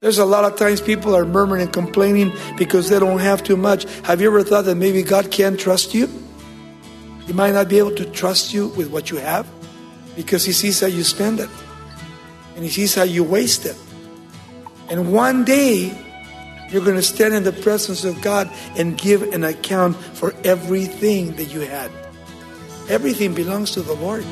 There's a lot of times people are murmuring and complaining because they don't have too much. Have you ever thought that maybe God can't trust you? He might not be able to trust you with what you have because He sees how you spend it. And He sees how you waste it. And one day, you're going to stand in the presence of God and give an account for everything that you had. Everything belongs to the Lord.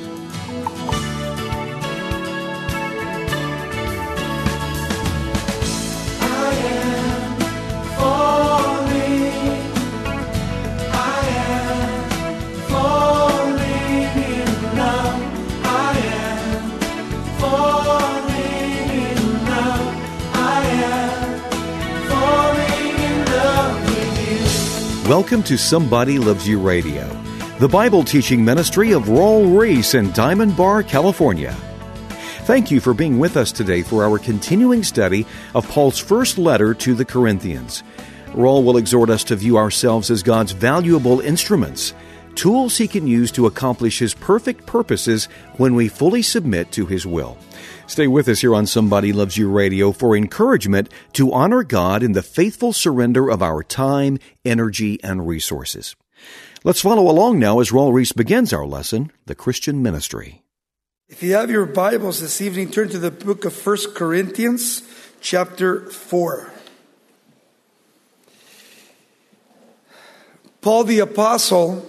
Welcome to Somebody Loves You Radio, the Bible teaching ministry of Raul Ries in Diamond Bar, California. Thank you for being with us today for our continuing study of Paul's first letter to the Corinthians. Raul will exhort us to view ourselves as God's valuable instruments, tools He can use to accomplish His perfect purposes when we fully submit to His will. Stay with us here on Somebody Loves You Radio for encouragement to honor God in the faithful surrender of our time, energy, and resources. Let's follow along now as Raul Ries begins our lesson, The Christian Ministry. If you have your Bibles this evening, turn to the book of 1 Corinthians, chapter 4. Paul the Apostle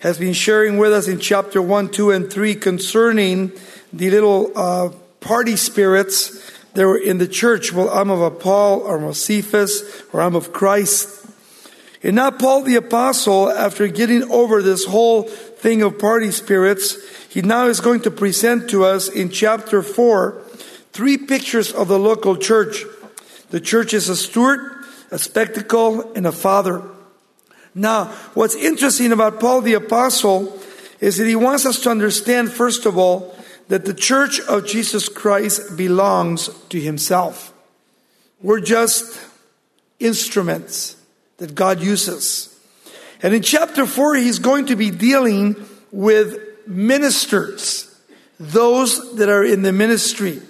has been sharing with us in chapter 1, 2, and 3 concerning the little party spirits that were in the church. Well, I'm of Paul, or I'm of Cephas, or I'm of Christ. And now Paul the Apostle, after getting over this whole thing of party spirits, he now is going to present to us in chapter 4, three pictures of the local church. The church is a steward, a spectacle, and a father. Now, what's interesting about Paul the Apostle is that he wants us to understand, first of all, that the church of Jesus Christ belongs to Himself. We're just instruments that God uses. And in chapter 4, he's going to be dealing with ministers, those that are in the ministry.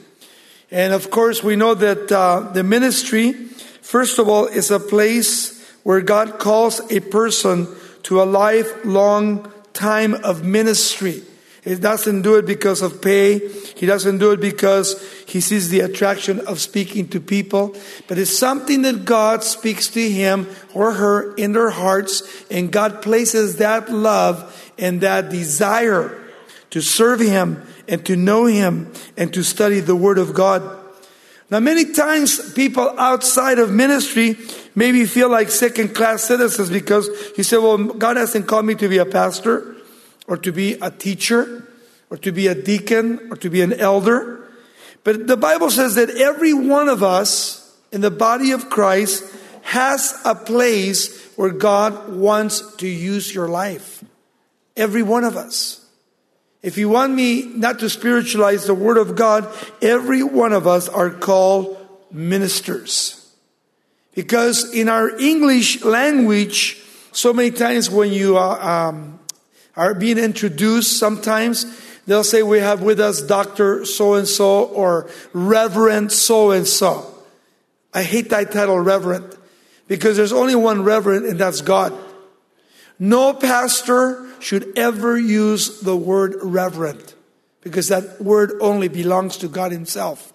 And of course, we know that the ministry, first of all, is a place where God calls a person to a lifelong time of ministry. He doesn't do it because of pay. He doesn't do it because he sees the attraction of speaking to people. But it's something that God speaks to him or her in their hearts. And God places that love and that desire to serve Him and to know Him and to study the Word of God. Now, many times people outside of ministry maybe feel like second-class citizens because you say, well, God hasn't called me to be a pastor, or to be a teacher, or to be a deacon, or to be an elder. But the Bible says that every one of us in the body of Christ has a place where God wants to use your life. Every one of us. If you want me not to spiritualize the Word of God, every one of us are called ministers. Because in our English language, so many times when you are being introduced, sometimes they'll say, we have with us Dr. So-and-so or Reverend so-and-so. I hate that title, Reverend, because there's only one Reverend, and that's God. No pastor should ever use the word Reverend, because that word only belongs to God Himself.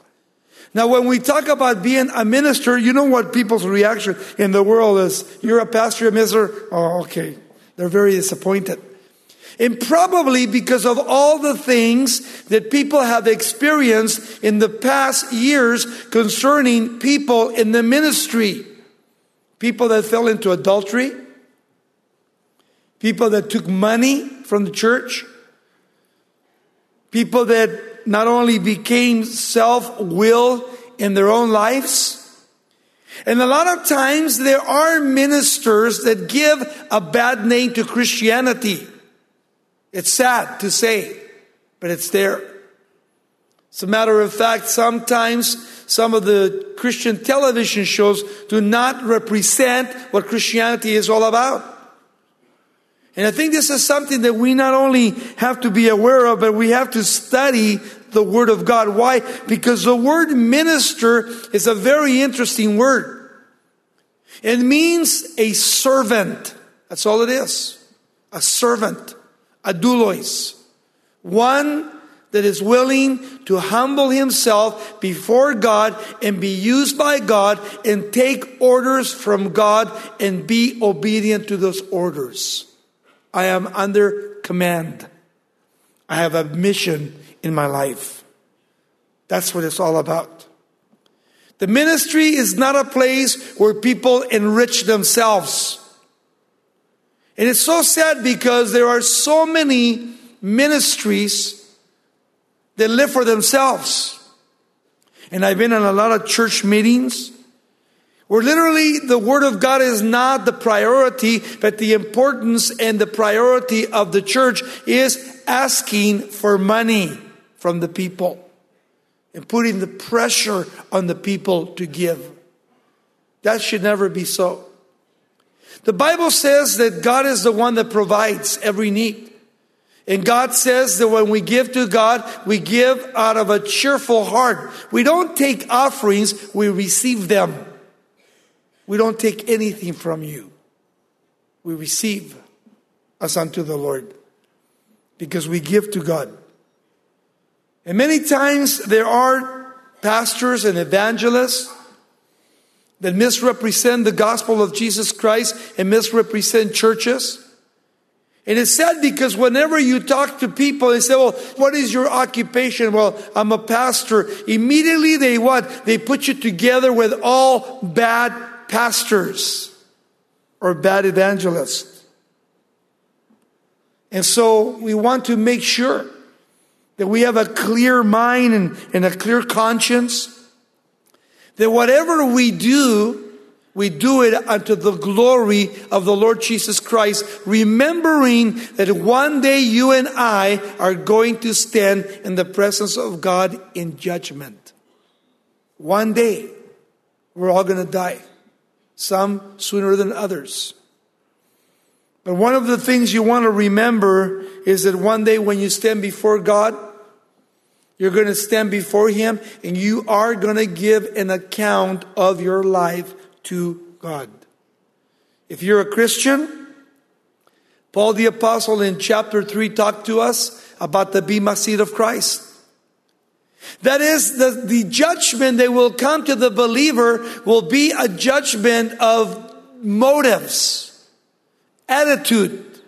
Now, when we talk about being a minister, you know what people's reaction in the world is? You're a pastor, a minister? Oh, okay. They're very disappointed. And probably because of all the things that people have experienced in the past years concerning people in the ministry. People that fell into adultery. People that took money from the church. People that not only became self-willed in their own lives. And a lot of times there are ministers that give a bad name to Christianity. It's sad to say, but it's there. As a matter of fact, sometimes some of the Christian television shows do not represent what Christianity is all about. And I think this is something that we not only have to be aware of, but we have to study the Word of God. Why? Because the word minister is a very interesting word. It means a servant. That's all it is. A servant. A doulos. One that is willing to humble himself before God and be used by God and take orders from God and be obedient to those orders. I am under command. I have a mission in my life. That's what it's all about. The ministry is not a place where people enrich themselves. And it's so sad because there are so many ministries that live for themselves. And I've been in a lot of church meetings where literally the Word of God is not the priority, but the importance and the priority of the church is asking for money from the people and putting the pressure on the people to give. That should never be so. The Bible says that God is the one that provides every need. And God says that when we give to God, we give out of a cheerful heart. We don't take offerings, we receive them. We don't take anything from you. We receive as unto the Lord. Because we give to God. And many times there are pastors and evangelists that misrepresent the gospel of Jesus Christ and misrepresent churches. And it's sad because whenever you talk to people, they say, well, what is your occupation? Well, I'm a pastor. Immediately they what? They put you together with all bad pastors or bad evangelists. And so we want to make sure that we have a clear mind and a clear conscience. That whatever we do it unto the glory of the Lord Jesus Christ, remembering that one day you and I are going to stand in the presence of God in judgment. One day, we're all going to die. Some sooner than others. But one of the things you want to remember is that one day when you stand before God, you're going to stand before Him and you are going to give an account of your life to God. If you're a Christian, Paul the Apostle in chapter 3 talked to us about the Bema Seat of Christ. That is, the judgment that will come to the believer will be a judgment of motives, attitude.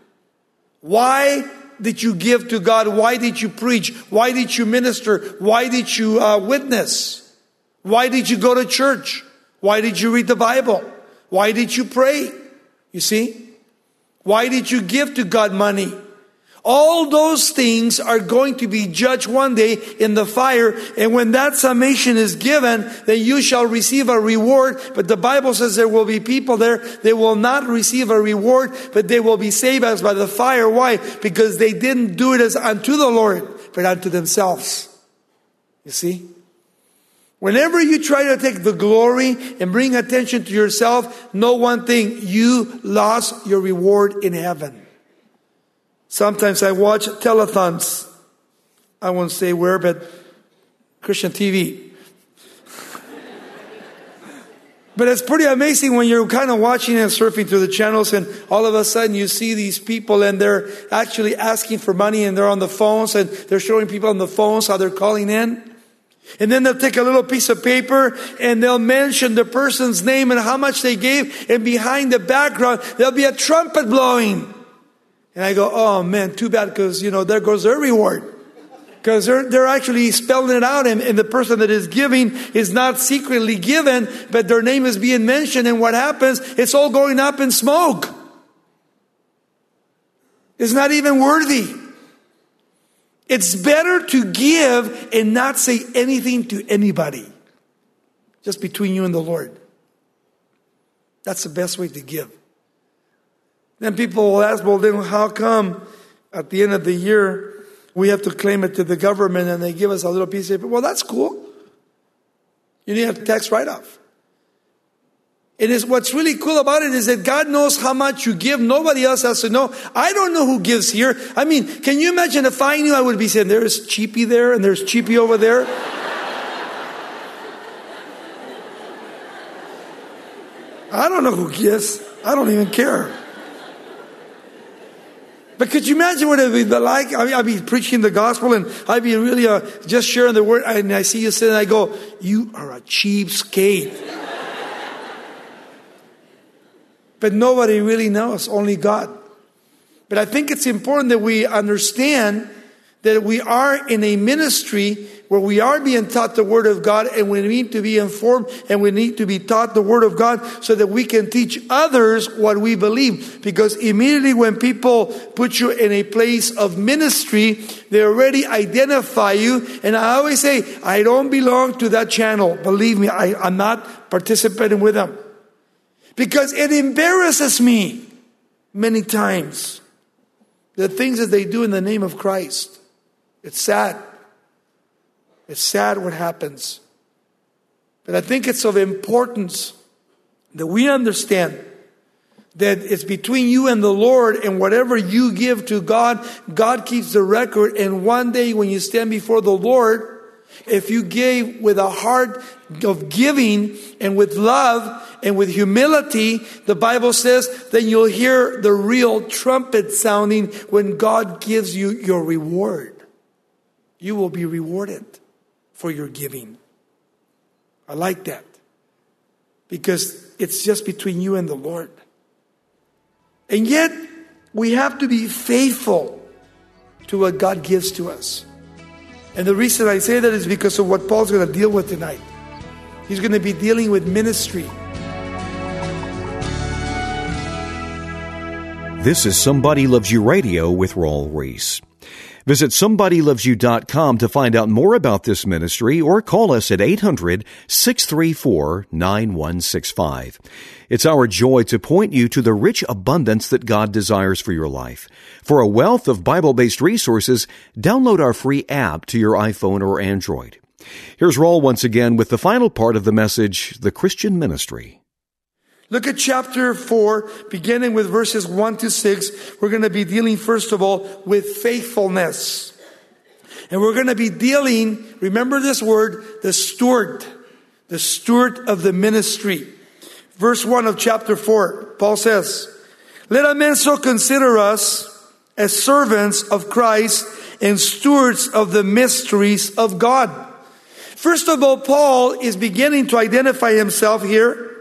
Why did you give to God? Why did you preach? Why did you minister? Why did you witness? Why did you go to church? Why did you read the Bible? Why did you pray? You see? Why did you give to God money? All those things are going to be judged one day in the fire. And when that summation is given, then you shall receive a reward. But the Bible says there will be people there. They will not receive a reward, but they will be saved as by the fire. Why? Because they didn't do it as unto the Lord, but unto themselves. You see? Whenever you try to take the glory and bring attention to yourself, know one thing. You lost your reward in heaven. Sometimes I watch telethons. I won't say where, but Christian TV. But it's pretty amazing when you're kind of watching and surfing through the channels and all of a sudden you see these people and they're actually asking for money and they're on the phones and they're showing people on the phones how they're calling in. And then they'll take a little piece of paper and they'll mention the person's name and how much they gave. And behind the background, there'll be a trumpet blowing. And I go, oh man, too bad because, there goes their reward. Because they're actually spelling it out and the person that is giving is not secretly given, but their name is being mentioned. And what happens, it's all going up in smoke. It's not even worthy. It's better to give and not say anything to anybody. Just between you and the Lord. That's the best way to give. Then people will ask, well, then how come at the end of the year we have to claim it to the government and they give us a little piece of paper? Well, that's cool. You need a tax write-off. It is, what's really cool about it is that God knows how much you give. Nobody else has to know. I don't know who gives here. I mean, can you imagine if I knew, I would be saying, there's cheapy there and there's cheapy over there. I don't know who gives. I don't even care. But could you imagine what it would be like? I mean, I'd be preaching the gospel and I'd be really just sharing the word. And I see you sitting and I go, you are a cheapskate. But nobody really knows, only God. But I think it's important that we understand that we are in a ministry where we are being taught the Word of God, and we need to be informed and we need to be taught the Word of God so that we can teach others what we believe. Because immediately when people put you in a place of ministry, they already identify you. And I always say, I don't belong to that channel. Believe me, I'm not participating with them. Because it embarrasses me many times. The things that they do in the name of Christ. It's sad. It's sad what happens. But I think it's of importance that we understand that it's between you and the Lord, and whatever you give to God, God keeps the record. And one day when you stand before the Lord, if you gave with a heart of giving and with love and with humility, the Bible says, then you'll hear the real trumpet sounding when God gives you your reward. You will be rewarded for your giving. I like that. Because it's just between you and the Lord. And yet, we have to be faithful to what God gives to us. And the reason I say that is because of what Paul's going to deal with tonight. He's going to be dealing with ministry. This is Somebody Loves You Radio with Raul Ries. Visit SomebodyLovesYou.com to find out more about this ministry, or call us at 800-634-9165. It's our joy to point you to the rich abundance that God desires for your life. For a wealth of Bible-based resources, download our free app to your iPhone or Android. Here's Raul once again with the final part of the message, The Christian Ministry. Look at chapter 4, beginning with verses 1 to 6. We're going to be dealing, first of all, with faithfulness. And we're going to be dealing, remember this word, the steward of the ministry. Verse 1 of chapter 4, Paul says, "Let a man so consider us as servants of Christ and stewards of the mysteries of God." First of all, Paul is beginning to identify himself here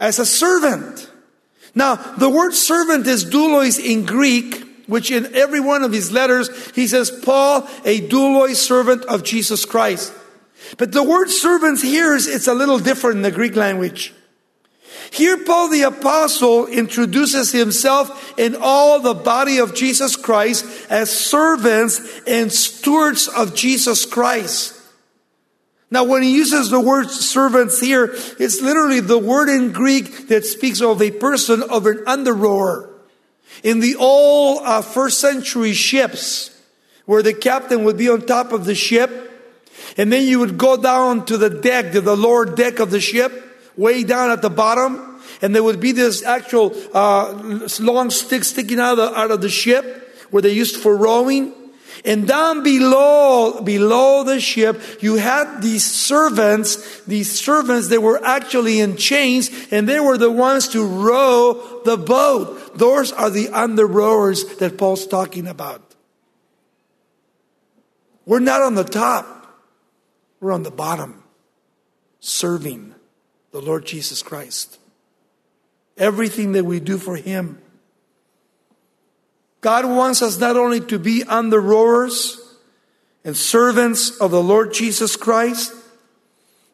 as a servant. Now, the word servant is doulos in Greek, which in every one of his letters, he says, Paul, a doulos servant of Jesus Christ. But the word servants here, it's a little different in the Greek language. Here, Paul the Apostle introduces himself in all the body of Jesus Christ as servants and stewards of Jesus Christ. Now, when he uses the word servants here, it's literally the word in Greek that speaks of a person, of an under-rower. In the old first century ships, where the captain would be on top of the ship, and then you would go down to the deck, to the lower deck of the ship, way down at the bottom, and there would be this actual long stick sticking out of the ship, where they used for rowing. And down below the ship, you had these servants that were actually in chains, and they were the ones to row the boat. Those are the under-rowers that Paul's talking about. We're not on the top. We're on the bottom, serving the Lord Jesus Christ. Everything that we do for Him. God wants us not only to be under-rowers and servants of the Lord Jesus Christ,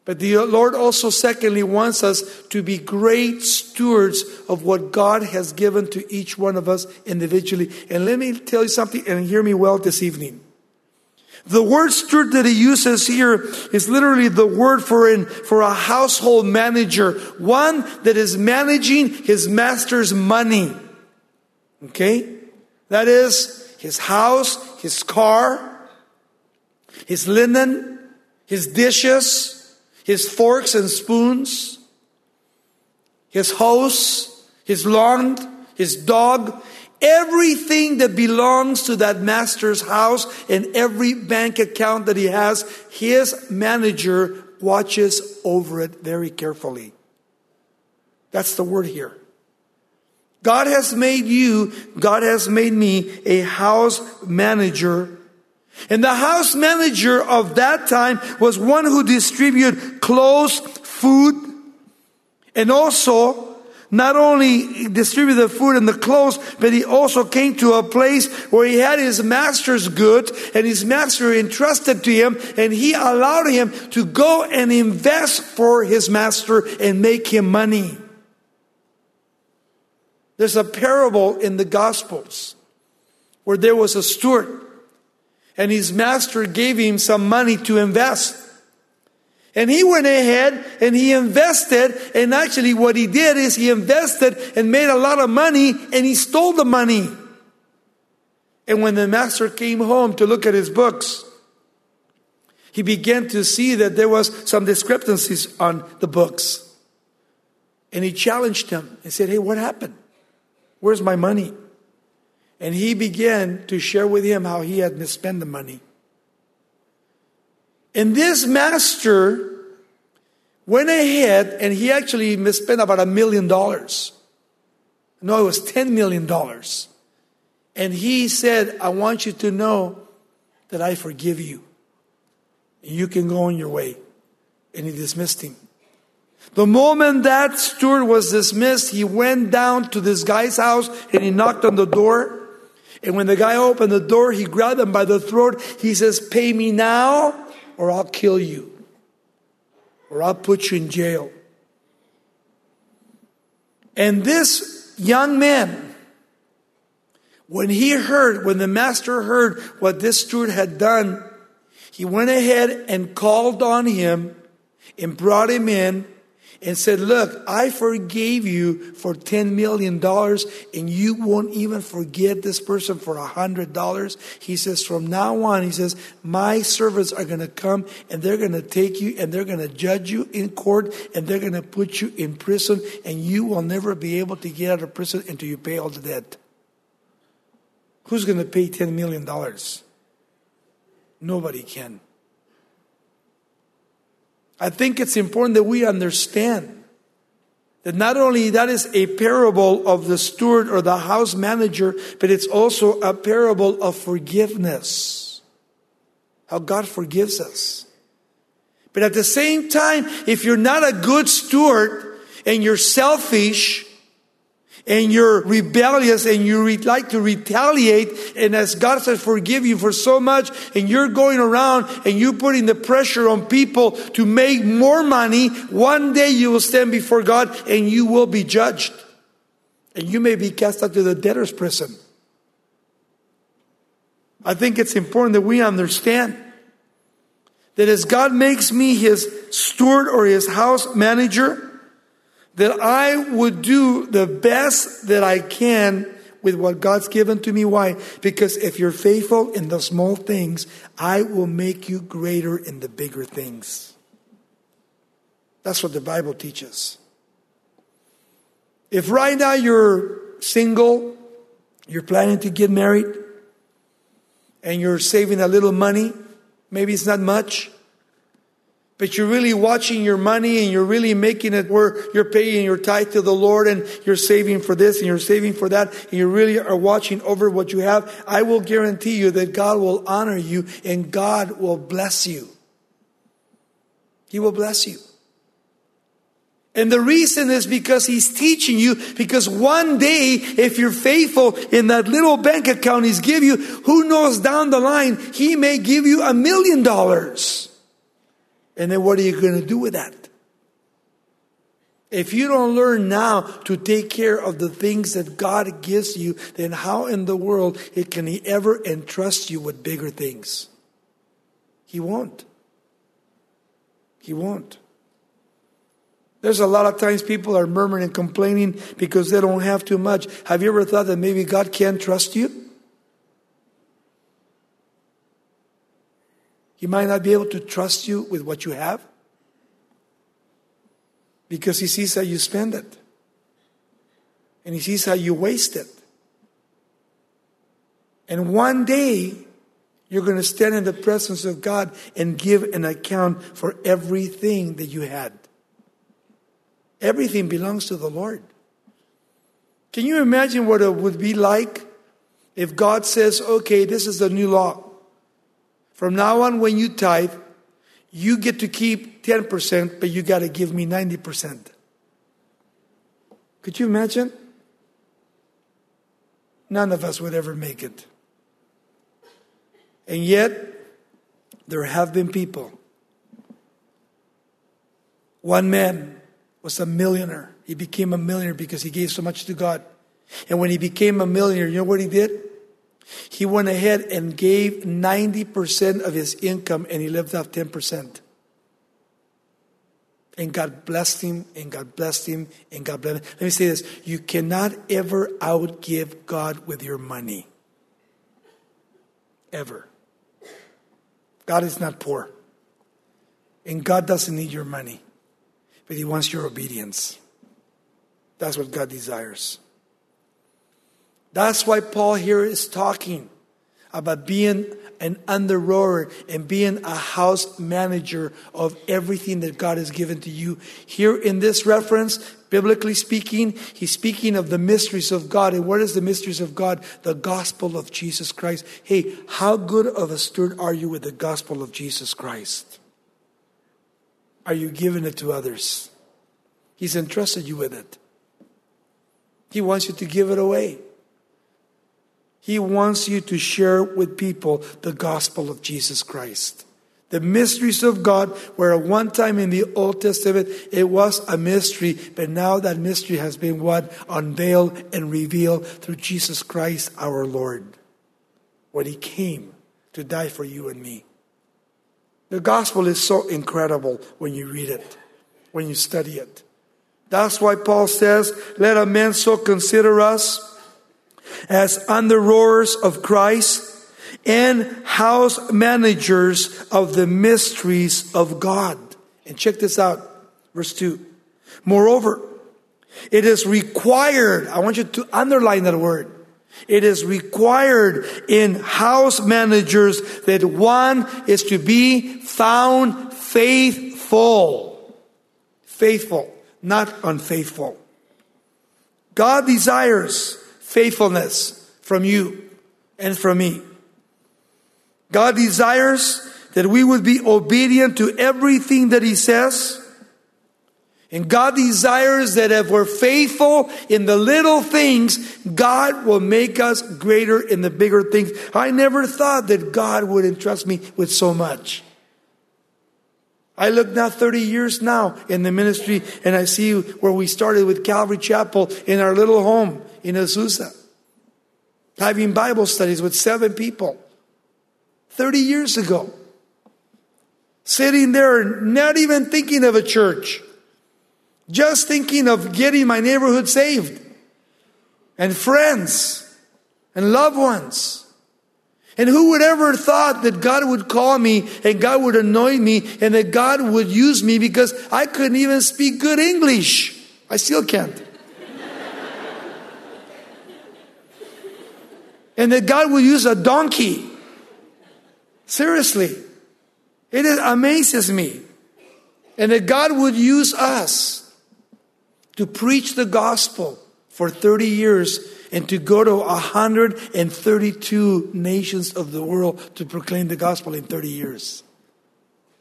but the Lord also secondly wants us to be great stewards of what God has given to each one of us individually. And let me tell you something, and hear me well this evening. The word steward that he uses here is literally the word for a household manager, one that is managing his master's money. Okay? That is, his house, his car, his linen, his dishes, his forks and spoons. his house, his lawn, his dog, everything that belongs to that master's house and every bank account that he has, his manager watches over it very carefully. That's the word here. God has made you, God has made me a house manager. And the house manager of that time was one who distributed clothes, food, and also not only distributed the food and the clothes, but he also came to a place where he had his master's good and his master entrusted to him, and he allowed him to go and invest for his master and make him money. There's a parable in the Gospels where there was a steward and his master gave him some money to invest. And he went ahead and he invested, and actually what he did is he invested and made a lot of money, and he stole the money. And when the master came home to look at his books, he began to see that there was some discrepancies on the books. And he challenged him and said, "Hey, what happened? Where's my money?" And he began to share with him how he had misspent the money. And this master went ahead and he actually misspent about $1 million. No, it was $10 million. And he said, "I want you to know that I forgive you. You can go on your way." And he dismissed him. The moment that steward was dismissed, he went down to this guy's house and he knocked on the door. And when the guy opened the door, he grabbed him by the throat. He says, "Pay me now, or I'll kill you. Or I'll put you in jail." And this young man, when the master heard what this steward had done, he went ahead and called on him and brought him in and said, "Look, I forgave you for $10 million and you won't even forgive this person for $100. He says, "From now on," he says, "my servants are going to come and they're going to take you and they're going to judge you in court and they're going to put you in prison, and you will never be able to get out of prison until you pay all the debt." Who's going to pay $10 million? Nobody can. I think it's important that we understand that not only that is a parable of the steward or the house manager, but it's also a parable of forgiveness. How God forgives us. But at the same time, if you're not a good steward and you're selfish and you're rebellious and you like to retaliate, and as God says, "Forgive you for so much," and you're going around and you're putting the pressure on people to make more money, one day you will stand before God and you will be judged. And you may be cast out to the debtor's prison. I think it's important that we understand that as God makes me his steward or his house manager, that I would do the best that I can with what God's given to me. Why? Because if you're faithful in the small things, I will make you greater in the bigger things. That's what the Bible teaches. If right now you're single, you're planning to get married, and you're saving a little money, maybe it's not much, but you're really watching your money and you're really making it where you're paying your tithe to the Lord and you're saving for this and you're saving for that and you really are watching over what you have, I will guarantee you that God will honor you and God will bless you. He will bless you. And the reason is because he's teaching you, because one day, if you're faithful in that little bank account he's give you, who knows, down the line, he may give you $1 million. And then what are you going to do with that? If you don't learn now to take care of the things that God gives you, then how in the world can he ever entrust you with bigger things? He won't. He won't. There's a lot of times people are murmuring and complaining because they don't have too much. Have you ever thought that maybe God can't trust you? He might not be able to trust you with what you have because he sees how you spend it. And he sees how you waste it. And one day, you're going to stand in the presence of God and give an account for everything that you had. Everything belongs to the Lord. Can you imagine what it would be like if God says, okay, this is the new law. From now on, when you tithe, you get to keep 10%, but you got to give me 90%. Could you imagine? None of us would ever make it. And yet, there have been people. One man was a millionaire. He became a millionaire because he gave so much to God. And when he became a millionaire, you know what he did? He went ahead and gave 90% of his income and he lived off 10%. And God blessed him, and God blessed him, and God blessed him. Let me say this. You cannot ever outgive God with your money. Ever. God is not poor. And God doesn't need your money. But he wants your obedience. That's what God desires. That's why Paul here is talking about being an under-rower and being a house manager of everything that God has given to you. Here in this reference, biblically speaking, he's speaking of the mysteries of God. And what is the mysteries of God? The gospel of Jesus Christ. Hey, how good of a steward are you with the gospel of Jesus Christ? Are you giving it to others? He's entrusted you with it. He wants you to give it away. He wants you to share with people the gospel of Jesus Christ. The mysteries of God, where at one time in the Old Testament, it was a mystery, but now that mystery has been what? Unveiled and revealed through Jesus Christ our Lord. When he came to die for you and me. The gospel is so incredible when you read it, when you study it. That's why Paul says, let a man so consider us, as under-rowers of Christ and house managers of the mysteries of God. And check this out, verse 2. Moreover, it is required, I want you to underline that word. It is required in house managers that one is to be found faithful. Faithful, not unfaithful. God desires faithfulness from you and from me. God desires that we would be obedient to everything that he says. And God desires that if we're faithful in the little things, God will make us greater in the bigger things. I never thought that God would entrust me with so much. I look now 30 years now in the ministry and I see where we started with Calvary Chapel in our little home in Azusa. Having Bible studies with 7 people. 30 years ago. Sitting there and not even thinking of a church. Just thinking of getting my neighborhood saved. And friends. And loved ones. And who would ever thought that God would call me and God would anoint me and that God would use me because I couldn't even speak good English. I still can't. And that God would use a donkey. Seriously. It amazes me. And that God would use us to preach the gospel for 30 years and to go to 132 nations of the world to proclaim the gospel in 30 years.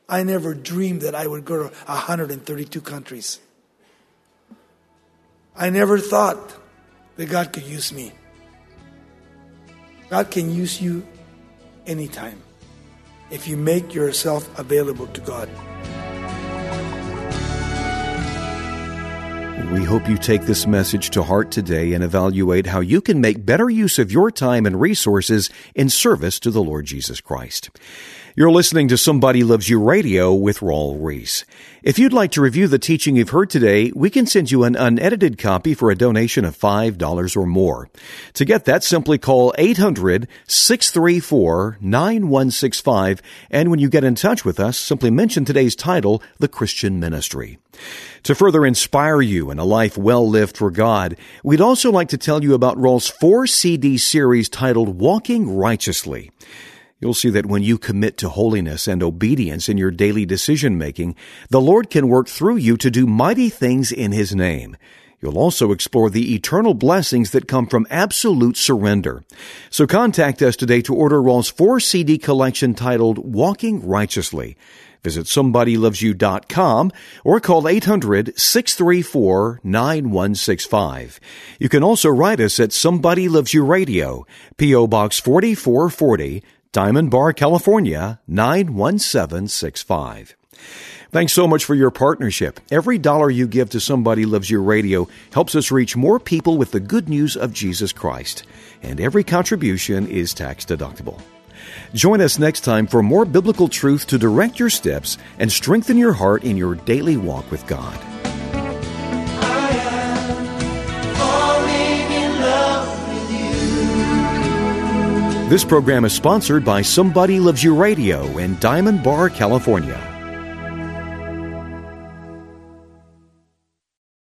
I never dreamed that I would go to 132 countries. I never thought that God could use me. God can use you anytime if you make yourself available to God. We hope you take this message to heart today and evaluate how you can make better use of your time and resources in service to the Lord Jesus Christ. You're listening to Somebody Loves You Radio with Raul Ries. If you'd like to review the teaching you've heard today, we can send you an unedited copy for a donation of $5 or more. To get that, simply call 800-634-9165, and when you get in touch with us, simply mention today's title, The Christian Ministry. To further inspire you in a life well lived for God, we'd also like to tell you about Raul's 4-CD series titled Walking Righteously. You'll see that when you commit to holiness and obedience in your daily decision-making, the Lord can work through you to do mighty things in His name. You'll also explore the eternal blessings that come from absolute surrender. So contact us today to order Raul's 4-CD collection titled Walking Righteously. Visit somebodylovesyou.com or call 800-634-9165. You can also write us at Somebody Loves You Radio, P.O. Box 4440, Diamond Bar, California, 91765. Thanks so much for your partnership. Every dollar you give to Somebody Loves You Radio helps us reach more people with the good news of Jesus Christ. And every contribution is tax deductible. Join us next time for more biblical truth to direct your steps and strengthen your heart in your daily walk with God. This program is sponsored by Somebody Loves You Radio in Diamond Bar, California.